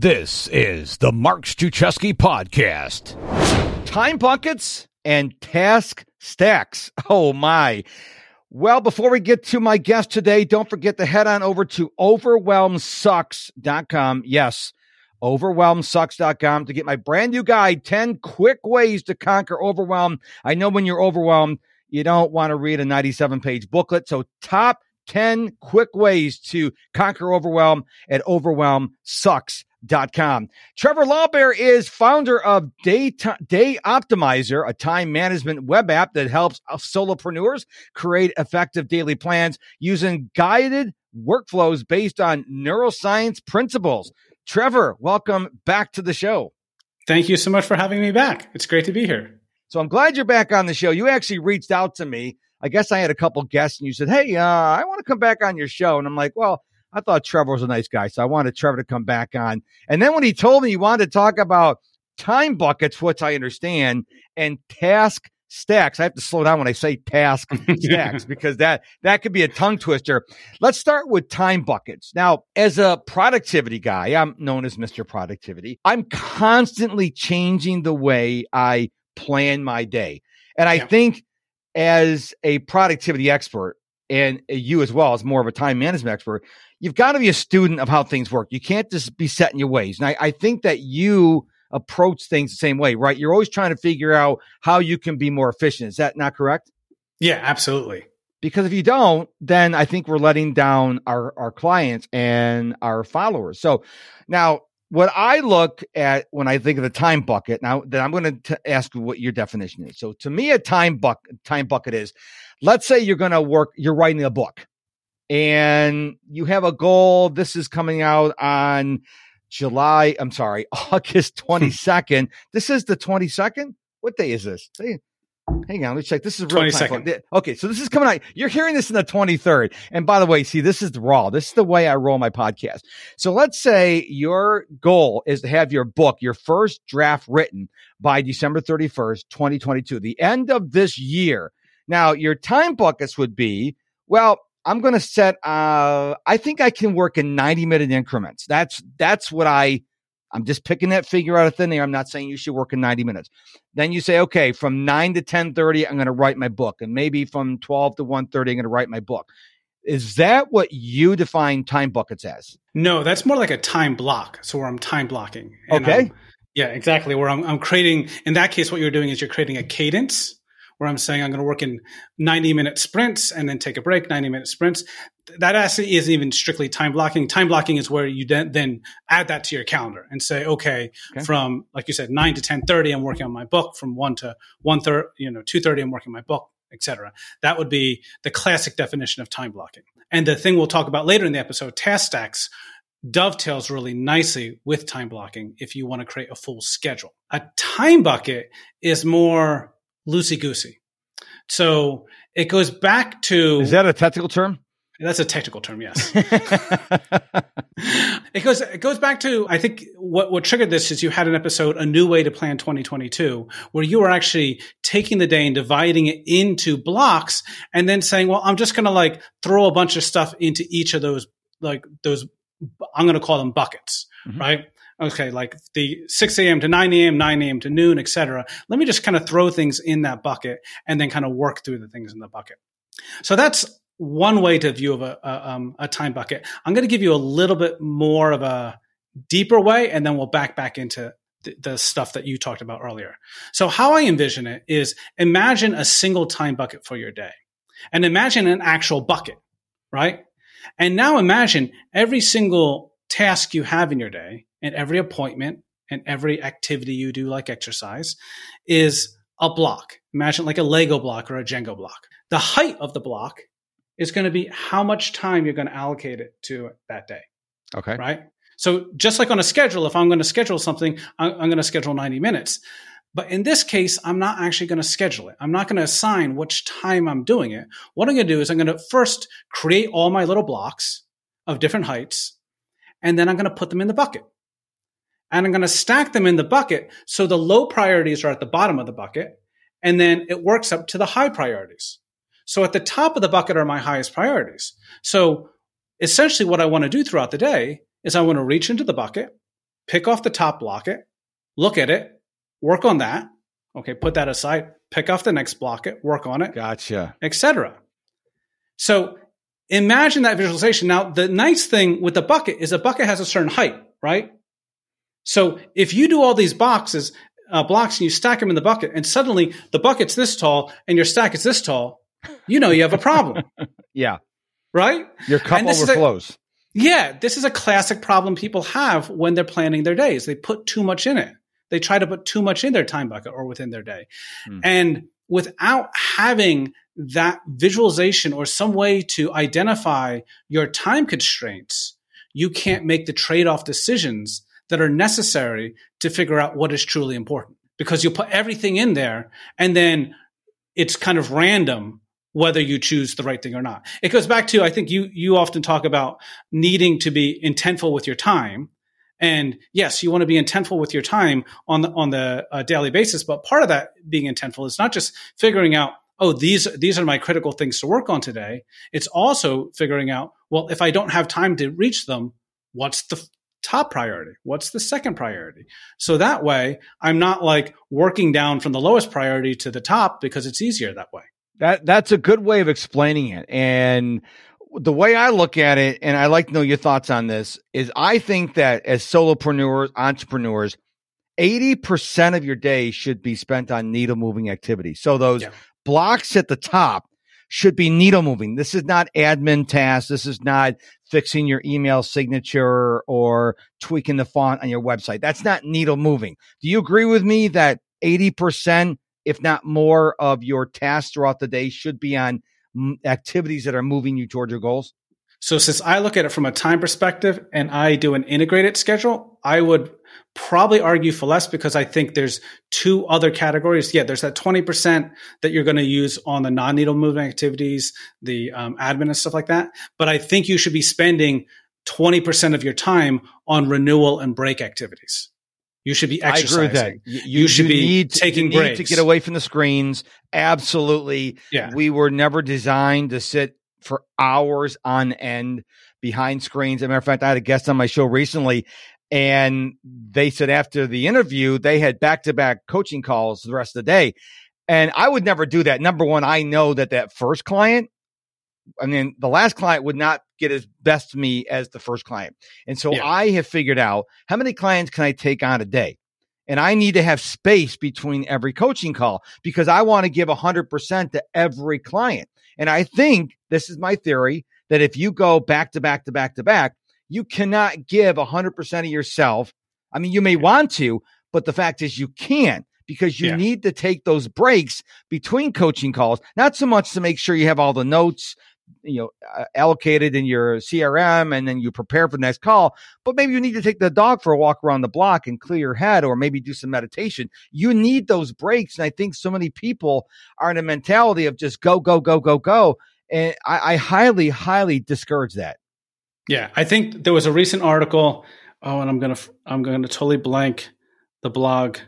This is the Mark Struczewski Podcast. Time buckets and task stacks. Oh, my. Well, before we get to my guest today, don't forget to head on over to overwhelmsucks.com. Yes, overwhelmsucks.com to get my brand new guide, 10 quick ways to conquer overwhelm. I know when you're overwhelmed, you don't want to read a 97-page booklet. So top 10 quick ways to conquer overwhelm at overwhelmsucks.com. Trevor Lohrbeer is founder of Day Optimizer, a time management web app that helps solopreneurs create effective daily plans using guided workflows based on neuroscience principles. Trevor, welcome back to the show. Thank you so much for having me back. It's great to be here. So I'm glad you're back on the show. You actually reached out to me. I guess I had a couple guests and you said, hey, I want to come back on your show. And I'm like, well, I thought Trevor was a nice guy, so I wanted Trevor to come back on. And then when he told me he wanted to talk about time buckets, which I understand, and task stacks. I have to slow down when I say task stacks because that could be a tongue twister. Let's start with time buckets. Now, as a productivity guy, I'm known as Mr. Productivity. I'm constantly changing the way I plan my day. And I think as a productivity expert, and you as well as more of a time management expert, you've got to be a student of how things work. You can't just be set in your ways. And I think that you approach things the same way, right? You're always trying to figure out how you can be more efficient. Is that not correct? Yeah, absolutely. Because if you don't, then I think we're letting down our clients and our followers. So now what I look at when I think of the time bucket, now that I'm going to ask you what your definition is. So to me, a time bucket is, let's say you're going to work, you're writing a book and you have a goal. This is coming out on August 22nd. This is the 22nd. What day is this? Hang on, let's check. This is real time. Okay, so this is coming out. You're hearing this on the 23rd. And by the way, see, this is raw. This is the way I roll my podcast. So let's say your goal is to have your book, your first draft written by December 31st, 2022, the end of this year. Now, your time buckets would be, well, I'm going to set, I think I can work in 90-minute increments. That's what I'm just picking that figure out of thin air. I'm not saying you should work in 90 minutes. Then you say, okay, from 9 to 10:30, I'm going to write my book. And maybe from 12 to 1:30, I'm going to write my book. Is that what you define time buckets as? No, that's more like a time block. So where I'm time blocking. And okay. Yeah, exactly. Where I'm creating, in that case, what you're doing is you're creating a cadence where I'm saying I'm going to work in 90-minute sprints and then take a break, 90-minute sprints. That actually isn't even strictly time blocking. Time blocking is where you then add that to your calendar and say, okay, from, like you said, 9 to 10:30, I'm working on my book. From 1 to 1:30, 2:30, I'm working on my book, et cetera. That would be the classic definition of time blocking. And the thing we'll talk about later in the episode, task stacks, dovetails really nicely with time blocking if you want to create a full schedule. A time bucket is more loosey-goosey. So it goes back to... Is that a technical term? That's a technical term, yes. It goes back to, I think what triggered this is you had an episode, A New Way to Plan 2022, where you were actually taking the day and dividing it into blocks and then saying, well, I'm just going to like throw a bunch of stuff into each of those, like those, I'm going to call them buckets, right? Okay, like the 6 a.m. to 9 a.m., 9 a.m. to noon, et cetera. Let me just kind of throw things in that bucket and then kind of work through the things in the bucket. So that's one way to view of a time bucket. I'm going to give you a little bit more of a deeper way, and then we'll back into the stuff that you talked about earlier. So how I envision it is imagine a single time bucket for your day and imagine an actual bucket, right? And now imagine every single task you have in your day and every appointment and every activity you do, like exercise, is a block. Imagine like a Lego block or a Jenga block. The height of the block is going to be how much time you're going to allocate it to that day. Okay. Right? So just like on a schedule, if I'm going to schedule something, I'm going to schedule 90 minutes. But in this case, I'm not actually going to schedule it. I'm not going to assign which time I'm doing it. What I'm going to do is I'm going to first create all my little blocks of different heights, and then I'm going to put them in the bucket. And I'm going to stack them in the bucket so the low priorities are at the bottom of the bucket, and then it works up to the high priorities. So at the top of the bucket are my highest priorities. So essentially what I want to do throughout the day is I want to reach into the bucket. pick off the top blocket, look at it, work on that. Okay, put that aside, pick off the next blocket, work on it. Gotcha. Etc. So imagine that visualization. Now, the nice thing with the bucket is a bucket has a certain height, right? So if you do all these boxes, blocks, and you stack them in the bucket, and suddenly the bucket's this tall and your stack is this tall, you know you have a problem. Yeah. Right? Your cup overflows. This is a classic problem people have when they're planning their days. They put too much in it. They try to put too much in their time bucket or within their day. Mm. And without having that visualization or some way to identify your time constraints, you can't make the trade-off decisions that are necessary to figure out what is truly important, because you'll put everything in there and then it's kind of random whether you choose the right thing or not. It goes back to, I think you often talk about needing to be intentful with your time. And yes, you want to be intentful with your time on the daily basis. But part of that being intentful is not just figuring out, oh, these are my critical things to work on today. It's also figuring out, well, if I don't have time to reach them, what's the top priority? What's the second priority? So that way I'm not like working down from the lowest priority to the top, because it's easier that way. That's a good way of explaining it. And the way I look at it, and I like to know your thoughts on this, is I think that as solopreneurs, entrepreneurs, 80% of your day should be spent on needle moving activities. So those blocks at the top should be needle moving. This is not admin tasks. This is not fixing your email signature or tweaking the font on your website. That's not needle moving. Do you agree with me that 80%, if not more, of your tasks throughout the day should be on activities that are moving you toward your goals? So since I look at it from a time perspective and I do an integrated schedule, I would probably argue for less, because I think there's two other categories. Yeah, there's that 20% that you're going to use on the non-needle moving activities, the admin and stuff like that. But I think you should be spending 20% of your time on renewal and break activities. You should be exercising. I agree with that. You should be taking breaks. You need to get away from the screens. Absolutely. Yeah. We were never designed to sit for hours on end behind screens. As a matter of fact, I had a guest on my show recently, and they said after the interview, they had back-to-back coaching calls the rest of the day. And I would never do that. Number one, I know that first client, I mean, the last client would not get as best to me as the first client. And so I have figured out how many clients can I take on a day? And I need to have space between every coaching call, because I want to give 100% to every client. And I think, this is my theory, that if you go back to back to back to back, you cannot give 100% of yourself. I mean, you may want to, but the fact is you can't, because you need to take those breaks between coaching calls, not so much to make sure you have all the notes, allocated in your CRM, and then you prepare for the next call. But maybe you need to take the dog for a walk around the block and clear your head, or maybe do some meditation. You need those breaks. And I think so many people are in a mentality of just go, go, go, go, go. And I highly, highly discourage that. Yeah. I think there was a recent article. Oh, and I'm going to totally blank the blog.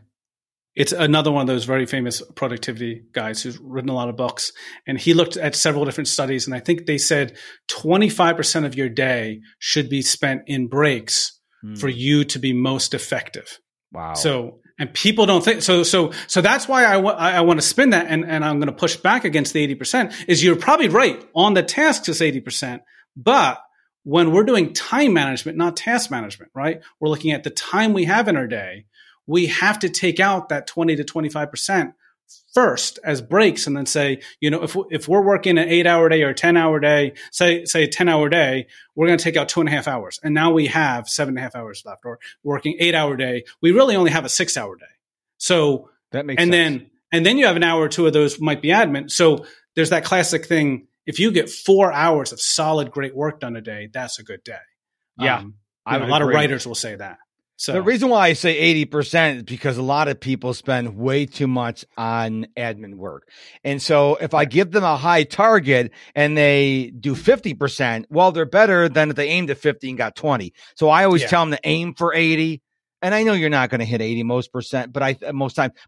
It's another one of those very famous productivity guys who's written a lot of books. And he looked at several different studies. And I think they said 25% of your day should be spent in breaks for you to be most effective. Wow. So, and people don't think, so that's why I want to spin that. And I'm going to push back against the 80%, is you're probably right on the tasks is 80%, but when we're doing time management, not task management, right? We're looking at the time we have in our day. We have to take out that 20 to 25% first as breaks, and then say, if we're working an 8-hour day or a 10-hour day, say a 10-hour day, we're going to take out 2.5 hours. And now we have 7.5 hours left, or working 8-hour day. We really only have a 6-hour day. So that makes sense. And then you have an hour or two of those might be admin. So there's that classic thing. If you get 4 hours of solid, great work done a day, that's a good day. Yeah. A lot of writers will say that. So the reason why I say 80% is because a lot of people spend way too much on admin work. And so if I give them a high target and they do 50%, well, they're better than if they aimed at 50 and got 20. So I always tell them to aim for 80. And I know you're not going to hit 80 most time.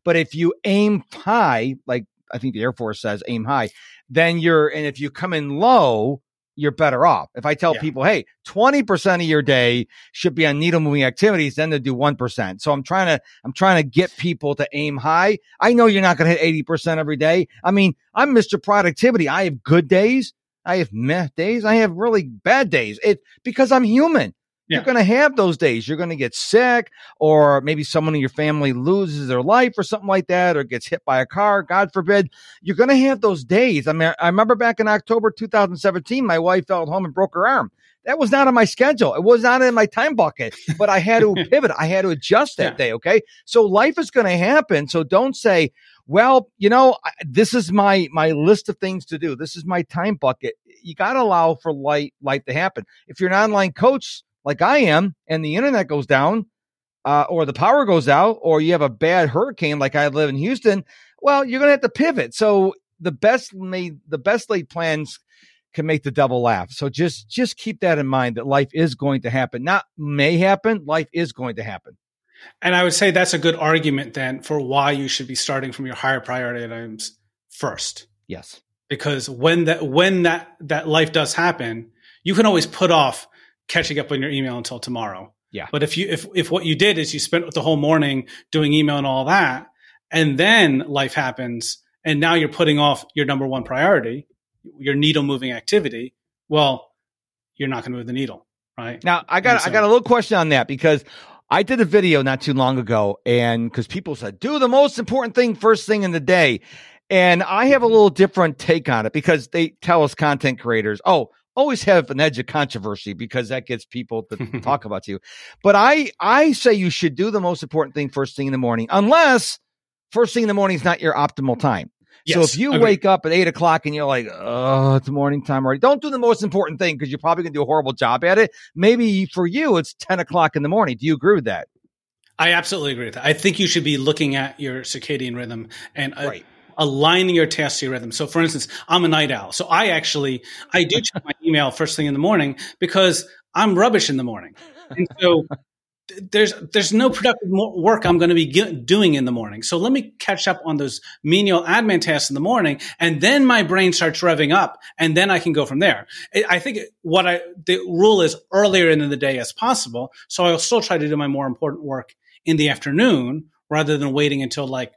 But if you aim high, like I think the Air Force says, aim high, and if you come in low, you're better off. If I tell people, hey, 20% of your day should be on needle moving activities, then they do 1%. So I'm trying to get people to aim high. I know you're not going to hit 80% every day. I mean, I'm Mr. Productivity. I have good days. I have meh days. I have really bad days. It's because I'm human. Yeah. You're going to have those days. You're going to get sick, or maybe someone in your family loses their life or something like that, or gets hit by a car, God forbid. You're going to have those days. I mean, I remember back in October 2017, my wife fell at home and broke her arm. That was not on my schedule. It was not in my time bucket, but I had to pivot. I had to adjust that day. Okay. So life is going to happen. So don't say, well, you know, this is my list of things to do. This is my time bucket. You got to allow for life to happen. If you're an online coach like I am, and the internet goes down, or the power goes out, or you have a bad hurricane like I live in Houston, well, you're going to have to pivot. So the best laid plans can make the devil laugh. So just keep that in mind, that life is going to happen. Not may happen, life is going to happen. And I would say that's a good argument then for why you should be starting from your higher priority items first. Yes. Because when that life does happen, you can always put off catching up on your email until tomorrow. Yeah. But if what you did is you spent the whole morning doing email and all that, and then life happens, and now you're putting off your number one priority, your needle moving activity, well, you're not going to move the needle, right? Now, I got a little question on that, because I did a video not too long ago, and because people said, do the most important thing first thing in the day. And I have a little different take on it, because they tell us content creators, oh, always have an edge of controversy, because that gets people to talk about you. But I say you should do the most important thing first thing in the morning, unless first thing in the morning is not your optimal time. Yes, so if you wake up at 8 o'clock and you're like, oh, it's morning time already, don't do the most important thing, because you're probably going to do a horrible job at it. Maybe for you, it's 10 o'clock in the morning. Do you agree with that? I absolutely agree with that. I think you should be looking at your circadian rhythm and aligning your tasks to your rhythm. So for instance, I'm a night owl. So I do check my email first thing in the morning, because I'm rubbish in the morning. And so there's no productive work I'm going to be doing in the morning. So let me catch up on those menial admin tasks in the morning, and then my brain starts revving up, and then I can go from there. I think the rule is earlier in the day as possible. So I'll still try to do my more important work in the afternoon rather than waiting until like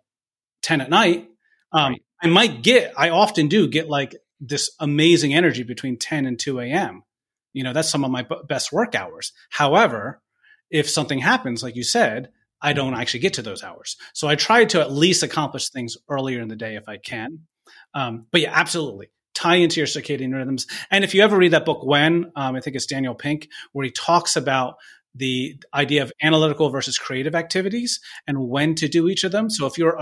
10 at night. Right. I often do get like this amazing energy between 10 and 2 a.m. You know, that's some of my best work hours. However, if something happens, like you said, I don't actually get to those hours. So I try to at least accomplish things earlier in the day if I can. But yeah, absolutely. Tie into your circadian rhythms. And if you ever read that book, When, I think it's Daniel Pink, where he talks about the idea of analytical versus creative activities and when to do each of them. So if you're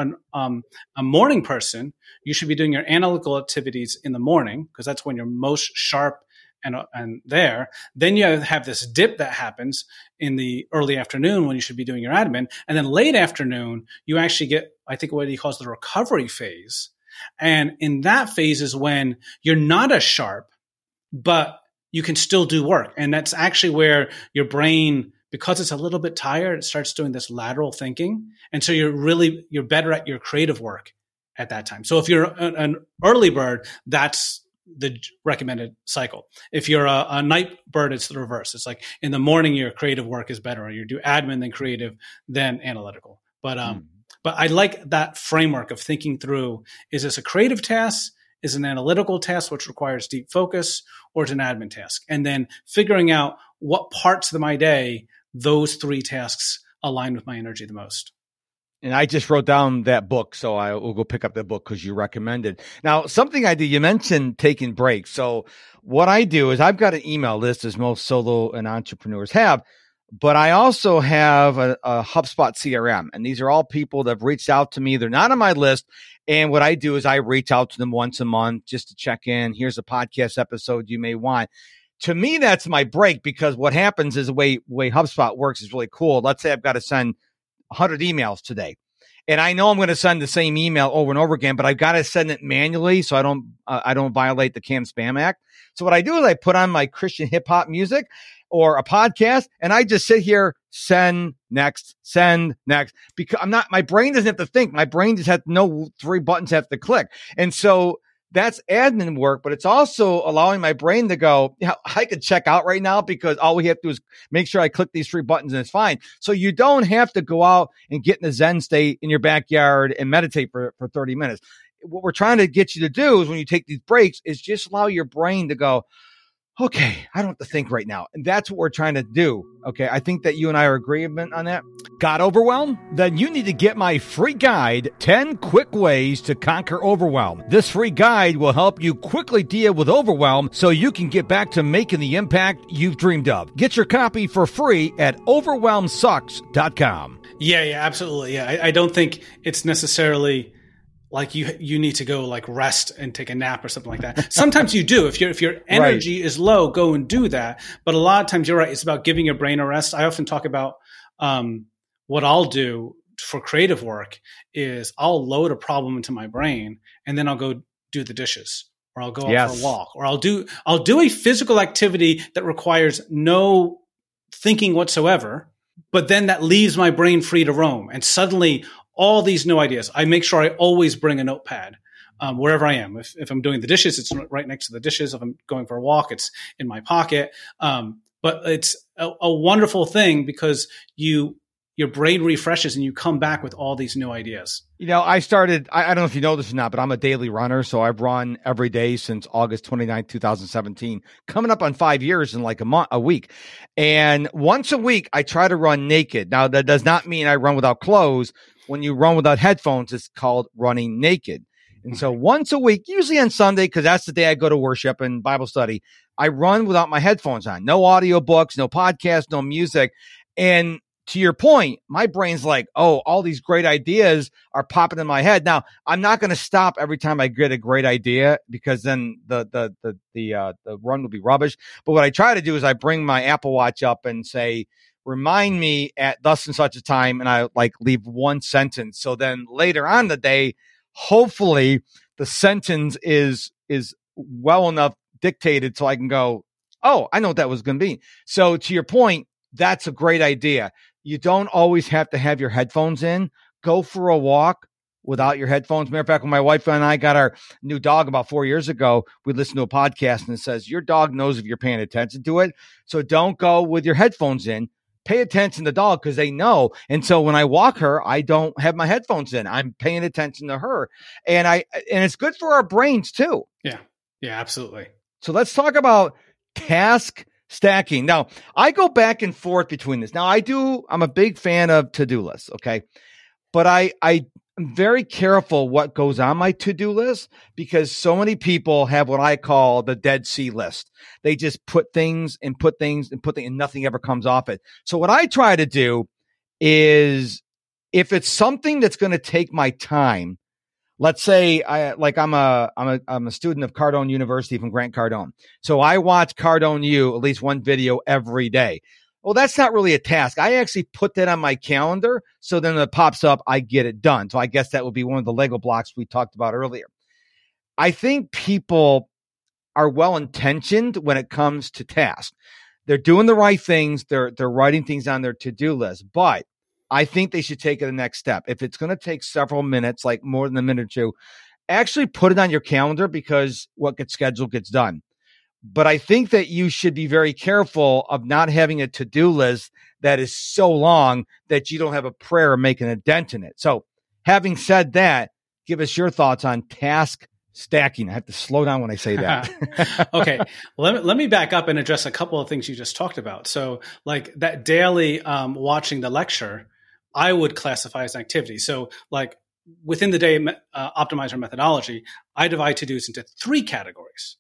a morning person, you should be doing your analytical activities in the morning, because that's when you're most sharp and there. Then you have this dip that happens in the early afternoon when you should be doing your admin. And then late afternoon, you actually get, I think, what he calls the recovery phase. And in that phase is when you're not as sharp, but you can still do work. And that's actually where your brain, because it's a little bit tired, it starts doing this lateral thinking. And so you're better at your creative work at that time. So if you're an early bird, that's the recommended cycle. If you're a night bird, it's the reverse. It's like in the morning, your creative work is better, or you do admin, then creative, then analytical. But, but I like that framework of thinking through, is this a creative task? Is an analytical task, which requires deep focus, or it's an admin task? And then figuring out what parts of my day, those three tasks align with my energy the most. And I just wrote down that book, so I will go pick up that book because you recommended. Now, something I do, you mentioned taking breaks. So what I do is I've got an email list, as most solo and entrepreneurs have, but I also have a HubSpot CRM, and these are all people that have reached out to me. They're not on my list. And what I do is I reach out to them once a month just to check in. Here's a podcast episode you may want. To me, that's my break, because what happens is the way HubSpot works is really cool. Let's say I've got to send 100 emails today, and I know I'm going to send the same email over and over again, but I've got to send it manually so I don't violate the CAN-SPAM Act. So what I do is I put on my Christian hip hop music or a podcast, and I just sit here, send next, because my brain doesn't have to think. My brain just has to know 3 buttons have to click. And so that's admin work, but it's also allowing my brain to go, yeah, I could check out right now because all we have to do is make sure I click these three buttons and it's fine. So you don't have to go out and get in a Zen state in your backyard and meditate for 30 minutes. What we're trying to get you to do is when you take these breaks is just allow your brain to go, okay, I don't have to think right now. And that's what we're trying to do. Okay, I think that you and I are agreement on that. Got overwhelmed? Then you need to get my free guide, 10 Quick Ways to Conquer Overwhelm. This free guide will help you quickly deal with overwhelm so you can get back to making the impact you've dreamed of. Get your copy for free at overwhelmsucks.com. Yeah, absolutely. Yeah, I don't think it's necessarily like you need to go like rest and take a nap or something like that. Sometimes you do. If your energy right. is low, go and do that. But a lot of times you're right. It's about giving your brain a rest. I often talk about what I'll do for creative work is I'll load a problem into my brain and then I'll go do the dishes or I'll go out for a walk or I'll do a physical activity that requires no thinking whatsoever. But then that leaves my brain free to roam and suddenly all these new ideas. I make sure I always bring a notepad wherever I am. If I'm doing the dishes, it's right next to the dishes. If I'm going for a walk, it's in my pocket. But it's a wonderful thing because your brain refreshes and you come back with all these new ideas. You know, I don't know if you know this or not, but I'm a daily runner. So I've run every day since August 29th, 2017, coming up on 5 years in like a week. And once a week, I try to run naked. Now, that does not mean I run without clothes. When you run without headphones, it's called running naked. And so once a week, usually on Sunday, because that's the day I go to worship and Bible study, I run without my headphones on. No audiobooks, no podcasts, no music. And to your point, my brain's like, oh, all these great ideas are popping in my head. Now, I'm not going to stop every time I get a great idea because then the run will be rubbish. But what I try to do is I bring my Apple Watch up and say, remind me at thus and such a time, and I like leave one sentence. So then later on in the day, hopefully the sentence is well enough dictated so I can go, oh, I know what that was going to be. So to your point, that's a great idea. You don't always have to have your headphones in. Go for a walk without your headphones. Matter of fact, when my wife and I got our new dog about 4 years ago, we listened to a podcast and it says, your dog knows if you're paying attention to it. So don't go with your headphones in. Pay attention to the dog because they know. And so when I walk her, I don't have my headphones in. I'm paying attention to her. And it's good for our brains too. Yeah, absolutely. So let's talk about task stacking. Now, I go back and forth between this. Now, I'm a big fan of to-do lists, okay? But I'm very careful what goes on my to-do list because so many people have what I call the Dead Sea list. They just put things and put things and put things and nothing ever comes off it. So what I try to do is if it's something that's going to take my time, let's say I'm a student of Cardone University from Grant Cardone. So I watch Cardone U at least one video every day. Well, that's not really a task. I actually put that on my calendar. So then when it pops up, I get it done. So I guess that would be one of the Lego blocks we talked about earlier. I think people are well-intentioned when it comes to tasks. They're doing the right things. They're writing things on their to-do list, but I think they should take it the next step. If it's going to take several minutes, like more than a minute or two, actually put it on your calendar because what gets scheduled gets done. But I think that you should be very careful of not having a to-do list that is so long that you don't have a prayer making a dent in it. So having said that, give us your thoughts on task stacking. I have to slow down when I say that. Okay. Let me back up and address a couple of things you just talked about. So like that daily watching the lecture, I would classify as an activity. So like within the day optimizer methodology, I divide to-dos into three categories.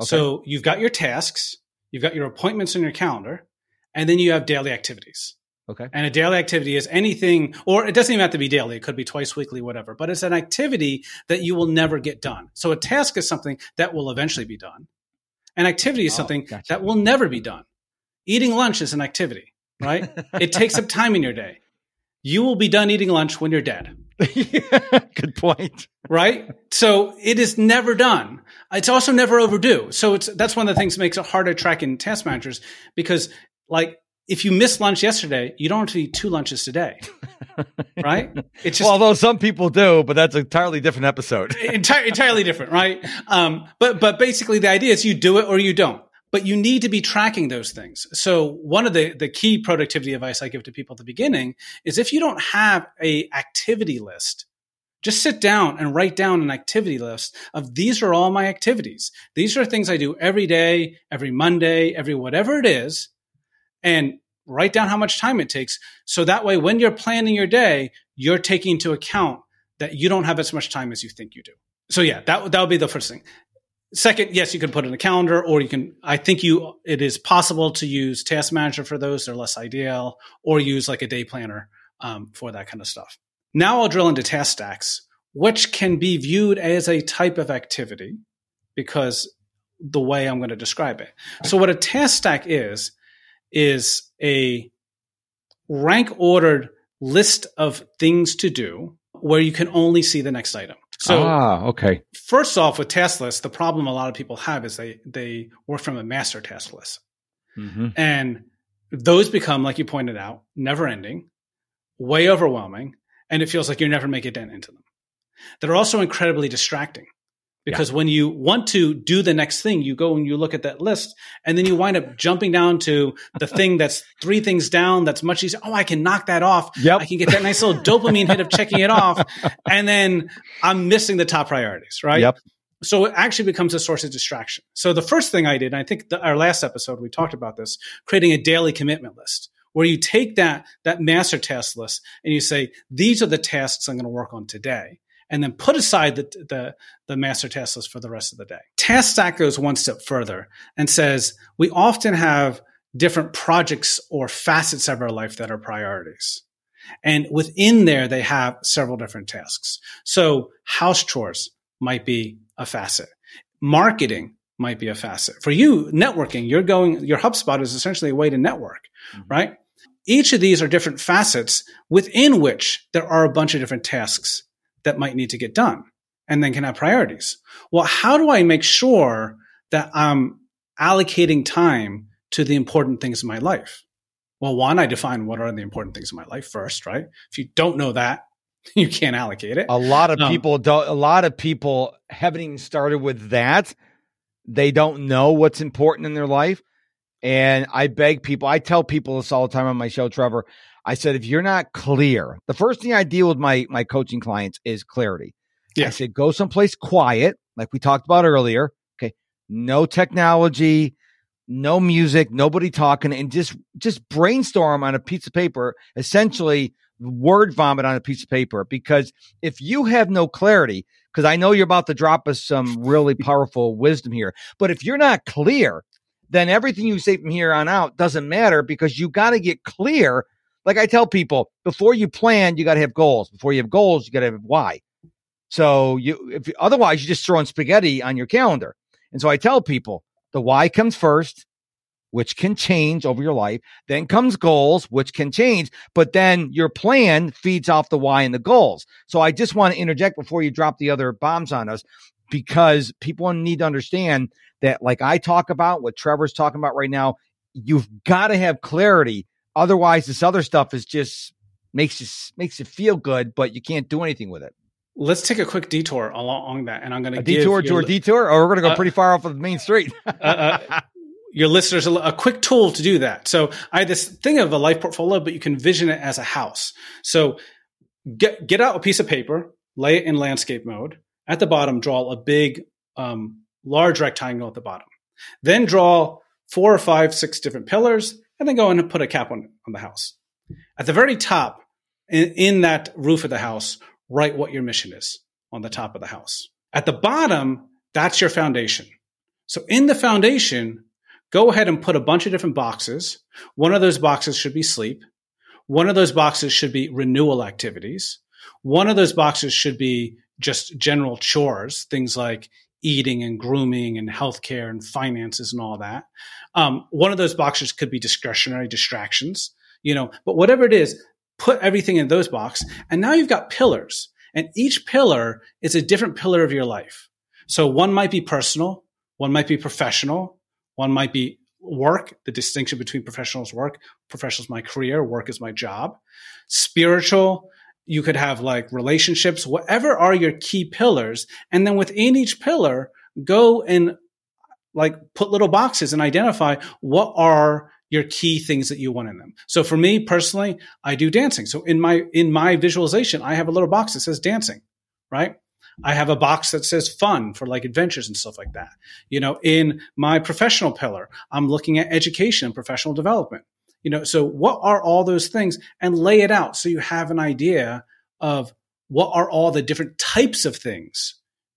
Okay. So you've got your tasks, you've got your appointments on your calendar, and then you have daily activities. Okay. And a daily activity is anything, or it doesn't even have to be daily. It could be twice weekly, whatever. But it's an activity that you will never get done. So a task is something that will eventually be done. An activity is something that will never be done. Eating lunch is an activity, right? It takes up time in your day. You will be done eating lunch when you're dead. Good point. Right? So it is never done. It's also never overdue. So that's one of the things that makes it hard to track in task managers because like if you missed lunch yesterday, you don't have to eat two lunches today. right? It's just, well, although some people do, but that's an entirely different episode. entirely different, right? But basically the idea is you do it or you don't. But you need to be tracking those things. So one of the key productivity advice I give to people at the beginning is if you don't have a activity list, just sit down and write down an activity list of these are all my activities. These are things I do every day, every Monday, every whatever it is, and write down how much time it takes. So that way, when you're planning your day, you're taking into account that you don't have as much time as you think you do. So yeah, that would be the first thing. Second, yes, you can put in a calendar, or you can, it is possible to use Task Manager for those. They're less ideal, or use like a day planner for that kind of stuff. Now I'll drill into task stacks, which can be viewed as a type of activity because the way I'm going to describe it. So what a task stack is a rank ordered list of things to do where you can only see the next item. So okay. First off, with task lists, the problem a lot of people have is they work from a master task list. Mm-hmm. And those become, like you pointed out, never ending, way overwhelming, and it feels like you never make a dent into them. They're also incredibly distracting because when you want to do the next thing, you go and you look at that list, and then you wind up jumping down to the thing that's three things down that's much easier. Oh, I can knock that off. Yep. I can get that nice little dopamine hit of checking it off. And then I'm missing the top priorities, right? Yep. So it actually becomes a source of distraction. So the first thing I did, and I think our last episode, we talked about this, creating a daily commitment list, where you take that master task list and you say, these are the tasks I'm going to work on today, and then put aside the master task list for the rest of the day. Task stack goes one step further and says, we often have different projects or facets of our life that are priorities. And within there, they have several different tasks. So house chores might be a facet. Marketing might be a facet. For you, networking, your HubSpot is essentially a way to network, mm-hmm. right? Each of these are different facets within which there are a bunch of different tasks that might need to get done and then can have priorities. Well, how do I make sure that I'm allocating time to the important things in my life? Well, one, I define what are the important things in my life first, right? If you don't know that, you can't allocate it. A lot of people don't. A lot of people haven't even started with that. They don't know what's important in their life. And I tell people this all the time on my show, Trevor. I said, if you're not clear, the first thing I deal with my coaching clients is clarity. Yeah. I said, go someplace quiet, like we talked about earlier. Okay. No technology, no music, nobody talking, and just brainstorm on a piece of paper, essentially word vomit on a piece of paper. Because if you have no clarity, because I know you're about to drop us some really powerful wisdom here, but if you're not clear, then everything you say from here on out doesn't matter, because you got to get clear. Like I tell people, before you plan, you got to have goals. Before you have goals, you got to have why. So otherwise you're just throwing spaghetti on your calendar. And so I tell people the why comes first, which can change over your life. Then comes goals, which can change, but then your plan feeds off the why and the goals. So I just want to interject before you drop the other bombs on us, because people need to understand that, like I talk about, what Trevor's talking about right now, you've got to have clarity. Otherwise, this other stuff is just makes you feel good, but you can't do anything with it. Let's take a quick detour along that, and I'm going to give detour to a detour, or we're going to go pretty far off of the main street. Your listeners a quick tool to do that. So I had this thing of a life portfolio, but you can envision it as a house. So get out a piece of paper, lay it in landscape mode. At the bottom, draw a big, large rectangle at the bottom. Then draw 4 or 5, 6 different pillars, and then go in and put a cap on the house. At the very top, in that roof of the house, write what your mission is on the top of the house. At the bottom, that's your foundation. So in the foundation, go ahead and put a bunch of different boxes. One of those boxes should be sleep. One of those boxes should be renewal activities. One of those boxes should be just general chores, things like eating and grooming and healthcare and finances and all that. One of those boxes could be discretionary distractions, but whatever it is, put everything in those boxes. And now you've got pillars, and each pillar is a different pillar of your life. So one might be personal, one might be professional, one might be work. The distinction between professional is work, professional is my career, work is my job. Spiritual, You could have like relationships, whatever are your key pillars. And then within each pillar, go and like put little boxes and identify what are your key things that you want in them. So for me personally, I do dancing. So in my visualization, I have a little box that says dancing, right? I have a box that says fun for like adventures and stuff like that. You know, in my professional pillar, I'm looking at education and professional development. You know, so what are all those things, and lay it out so you have an idea of what are all the different types of things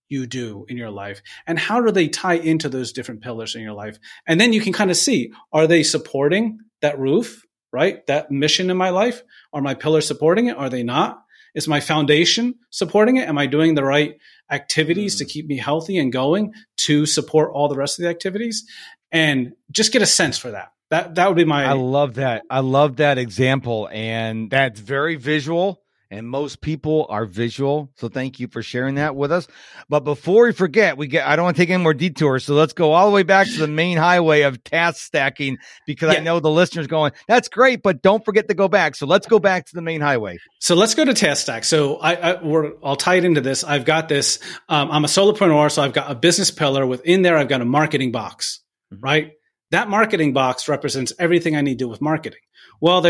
you do in your life and how do they tie into those different pillars in your life. And then you can kind of see, are they supporting that roof, right? That mission in my life? Are my pillars supporting it? Are they not? Is my foundation supporting it? Am I doing the right activities to keep me healthy and going to support all the rest of the activities? And just get a sense for that. That would be my... I love that. I love that example. And that's very visual. And most people are visual. So thank you for sharing that with us. But before we forget, I don't want to take any more detours. So let's go all the way back to the main highway of task stacking, because I know the listeners going, that's great, but don't forget to go back. So let's go back to the main highway. So let's go to task stack. So I'll tie it into this. I've got this. I'm a solopreneur. So I've got a business pillar. Within there, I've got a marketing box, right? That marketing box represents everything I need to do with marketing. Well,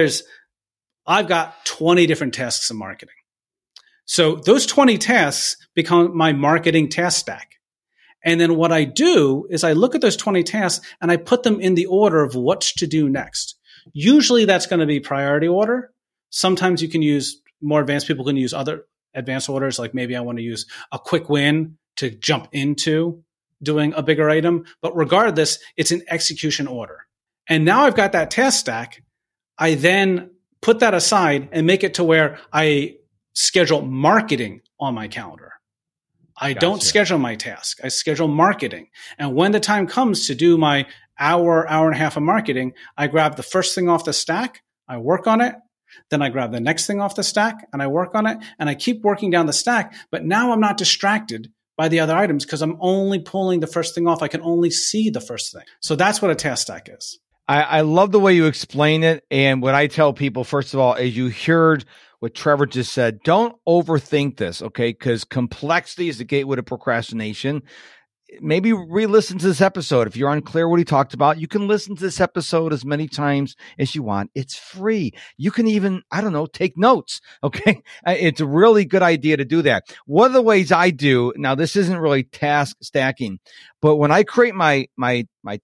I've got 20 different tasks in marketing. So those 20 tasks become my marketing task stack. And then what I do is I look at those 20 tasks and I put them in the order of what's to do next. Usually that's going to be priority order. Sometimes you can use more advanced people can use other advanced orders. Like maybe I want to use a quick win to jump into doing a bigger item. But regardless, it's in execution order. And now I've got that task stack. I then put that aside and make it to where I schedule marketing on my calendar. I don't schedule my task. I schedule marketing. And when the time comes to do my hour and a half of marketing, I grab the first thing off the stack. I work on it. Then I grab the next thing off the stack and I work on it. And I keep working down the stack. But now I'm not distracted by the other items because I'm only pulling the first thing off. I can only see the first thing. So that's what a task stack is. I love the way you explain it. And what I tell people, first of all, as you heard what Trevor just said, don't overthink this, okay? Because complexity is the gateway to procrastination. Maybe re-listen to this episode. If you're unclear what he talked about, you can listen to this episode as many times as you want. It's free. You can even, take notes, okay? It's a really good idea to do that. One of the ways I do, now this isn't really task stacking, but when I create my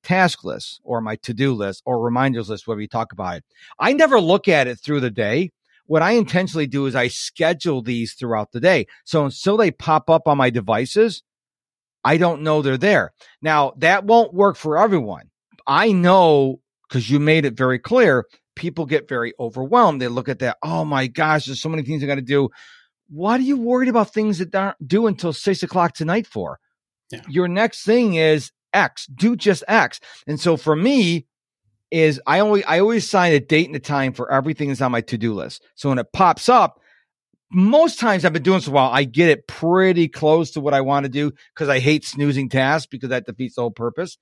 task list or my to-do list or reminders list, whatever you talk about it, I never look at it through the day. What I intentionally do is I schedule these throughout the day. So until they pop up on my devices, I don't know they're there. Now, that won't work for everyone. I know, because you made it very clear, people get very overwhelmed. They look at that, oh my gosh, there's so many things I got to do. What are you worried about things that don't do until 6:00 tonight for? Yeah. Your next thing is X, do just X. And so for me, is I always assign a date and a time for everything that's on my to-do list. So when it pops up, most times I've been doing so well, I get it pretty close to what I want to do because I hate snoozing tasks because that defeats the whole purpose.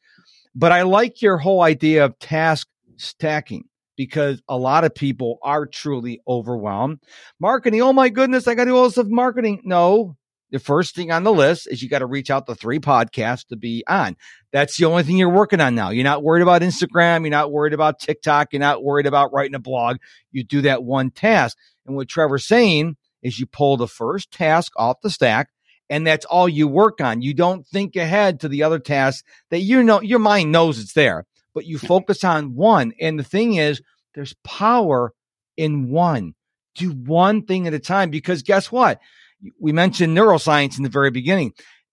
But I like your whole idea of task stacking because a lot of people are truly overwhelmed. Marketing, oh my goodness, I got to do all this stuff marketing. No, the first thing on the list is you got to reach out to 3 podcasts to be on. That's the only thing you're working on now. You're not worried about Instagram. You're not worried about TikTok. You're not worried about writing a blog. You do that one task. And what Trevor's saying is you pull the first task off the stack, and that's all you work on. You don't think ahead to the other tasks that you know your mind knows it's there, but you focus on one. And the thing is, there's power in one. Do one thing at a time, because guess what? We mentioned neuroscience in the very beginning.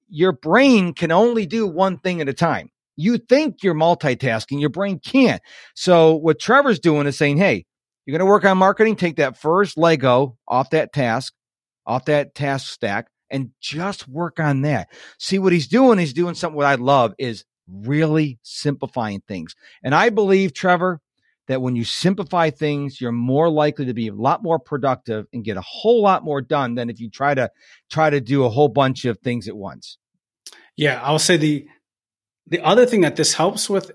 Your brain can only do one thing at a time. You think you're multitasking, your brain can't. So what Trevor's doing is saying, hey, you're going to work on marketing, take that first Lego off that task stack, and just work on that. See what he's doing. He's doing something what I love is really simplifying things. And I believe, Trevor, that when you simplify things, you're more likely to be a lot more productive and get a whole lot more done than if you try to do a whole bunch of things at once. Yeah, I'll say the other thing that this helps with,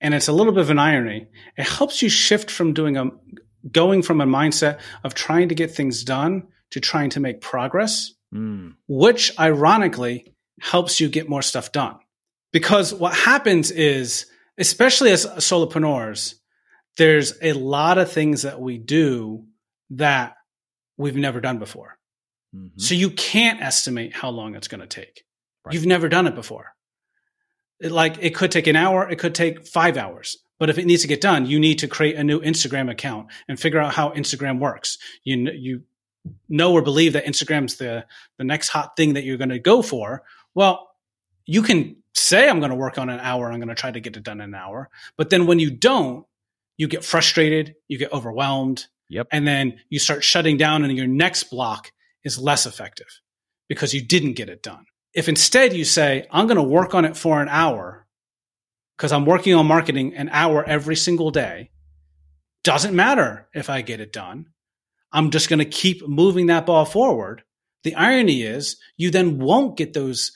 and it's a little bit of an irony, it helps you shift from doing a going from a mindset of trying to get things done to trying to make progress, which ironically helps you get more stuff done. Because what happens is, especially as solopreneurs, there's a lot of things that we do that we've never done before. Mm-hmm. So you can't estimate how long it's going to take. Right. You've never done it before. It could take an hour, it could take 5 hours. But if it needs to get done, you need to create a new Instagram account and figure out how Instagram works. You know or believe that Instagram's the next hot thing that you're going to go for. Well, you can say, I'm going to work on an hour, I'm going to try to get it done in an hour. But then when you don't, you get frustrated, you get overwhelmed, and then you start shutting down and your next block is less effective because you didn't get it done. If instead you say, I'm going to work on it for an hour because I'm working on marketing an hour every single day, doesn't matter if I get it done. I'm just going to keep moving that ball forward. The irony is you then won't get those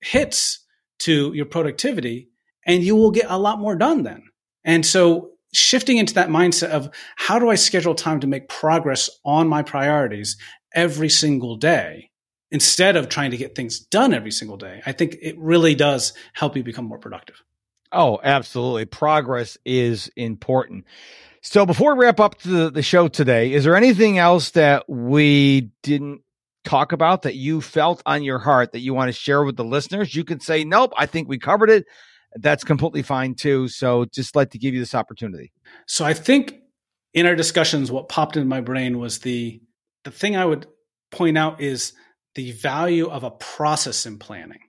hits to your productivity and you will get a lot more done then. And so shifting into that mindset of how do I schedule time to make progress on my priorities every single day instead of trying to get things done every single day, I think it really does help you become more productive. Oh, absolutely. Progress is important. So before we wrap up the show today, is there anything else that we didn't talk about that you felt on your heart that you want to share with the listeners? You can say, nope, I think we covered it. That's completely fine too. So just like to give you this opportunity. So I think in our discussions, what popped into my brain was the thing I would point out is the value of a process in planning,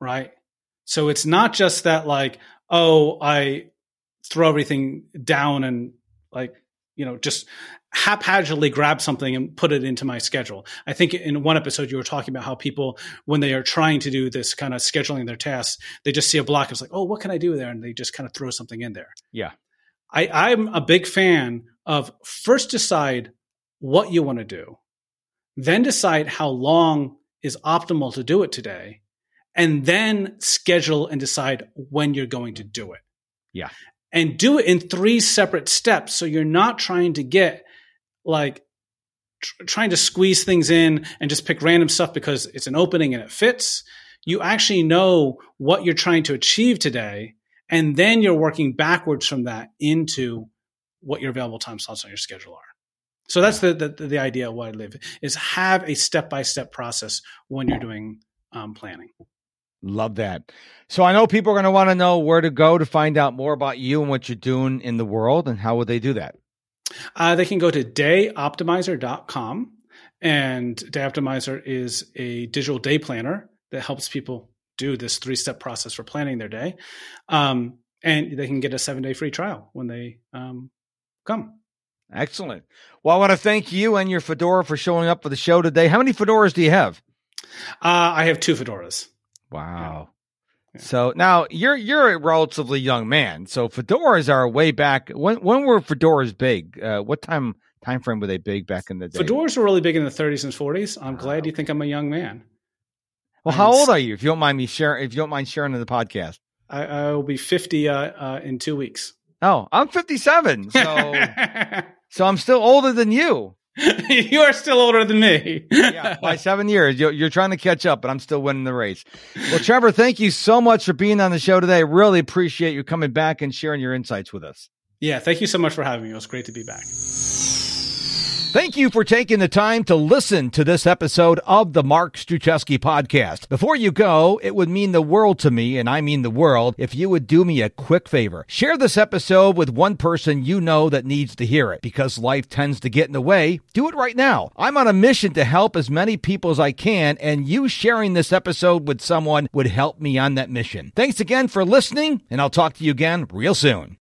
right? So it's not just that I throw everything down and just haphazardly grab something and put it into my schedule. I think in one episode, you were talking about how people, when they are trying to do this kind of scheduling their tasks, they just see a block. It's like, oh, what can I do there? And they just kind of throw something in there. Yeah. I'm a big fan of first decide what you want to do, then decide how long is optimal to do it today, and then schedule and decide when you're going to do it. Yeah. And do it in 3 separate steps. So you're not trying to get trying to squeeze things in and just pick random stuff because it's an opening and it fits. You actually know what you're trying to achieve today. And then you're working backwards from that into what your available time slots on your schedule are. So that's the idea of why I live is have a step-by-step process when you're doing planning. Love that. So I know people are going to want to know where to go to find out more about you and what you're doing in the world. And how would they do that? They can go to dayoptimizer.com. And Day Optimizer is a digital day planner that helps people do this 3-step process for planning their day. And they can get a 7-day free trial when they come. Excellent. Well, I want to thank you and your fedora for showing up for the show today. How many fedoras do you have? I have 2 fedoras. Wow. Yeah. So now you're a relatively young man. So fedoras are way back. When were fedoras big? What time frame were they big back in the day? Fedoras were really big in the 30s and 40s. I'm glad you think I'm a young man. Well, how old are you? If you don't mind me sharing, in the podcast, I will be 50 in 2 weeks. Oh, I'm 57. So, so I'm still older than you. You are still older than me. Yeah, by 7 years. You're trying to catch up, but I'm still winning the race. Well, Trevor, thank you so much for being on the show today. Really appreciate you coming back and sharing your insights with us. Yeah, thank you so much for having me. It was great to be back. Thank you for taking the time to listen to this episode of the Mark Struczewski Podcast. Before you go, it would mean the world to me, and I mean the world, if you would do me a quick favor. Share this episode with one person you know that needs to hear it. Because life tends to get in the way, do it right now. I'm on a mission to help as many people as I can, and you sharing this episode with someone would help me on that mission. Thanks again for listening, and I'll talk to you again real soon.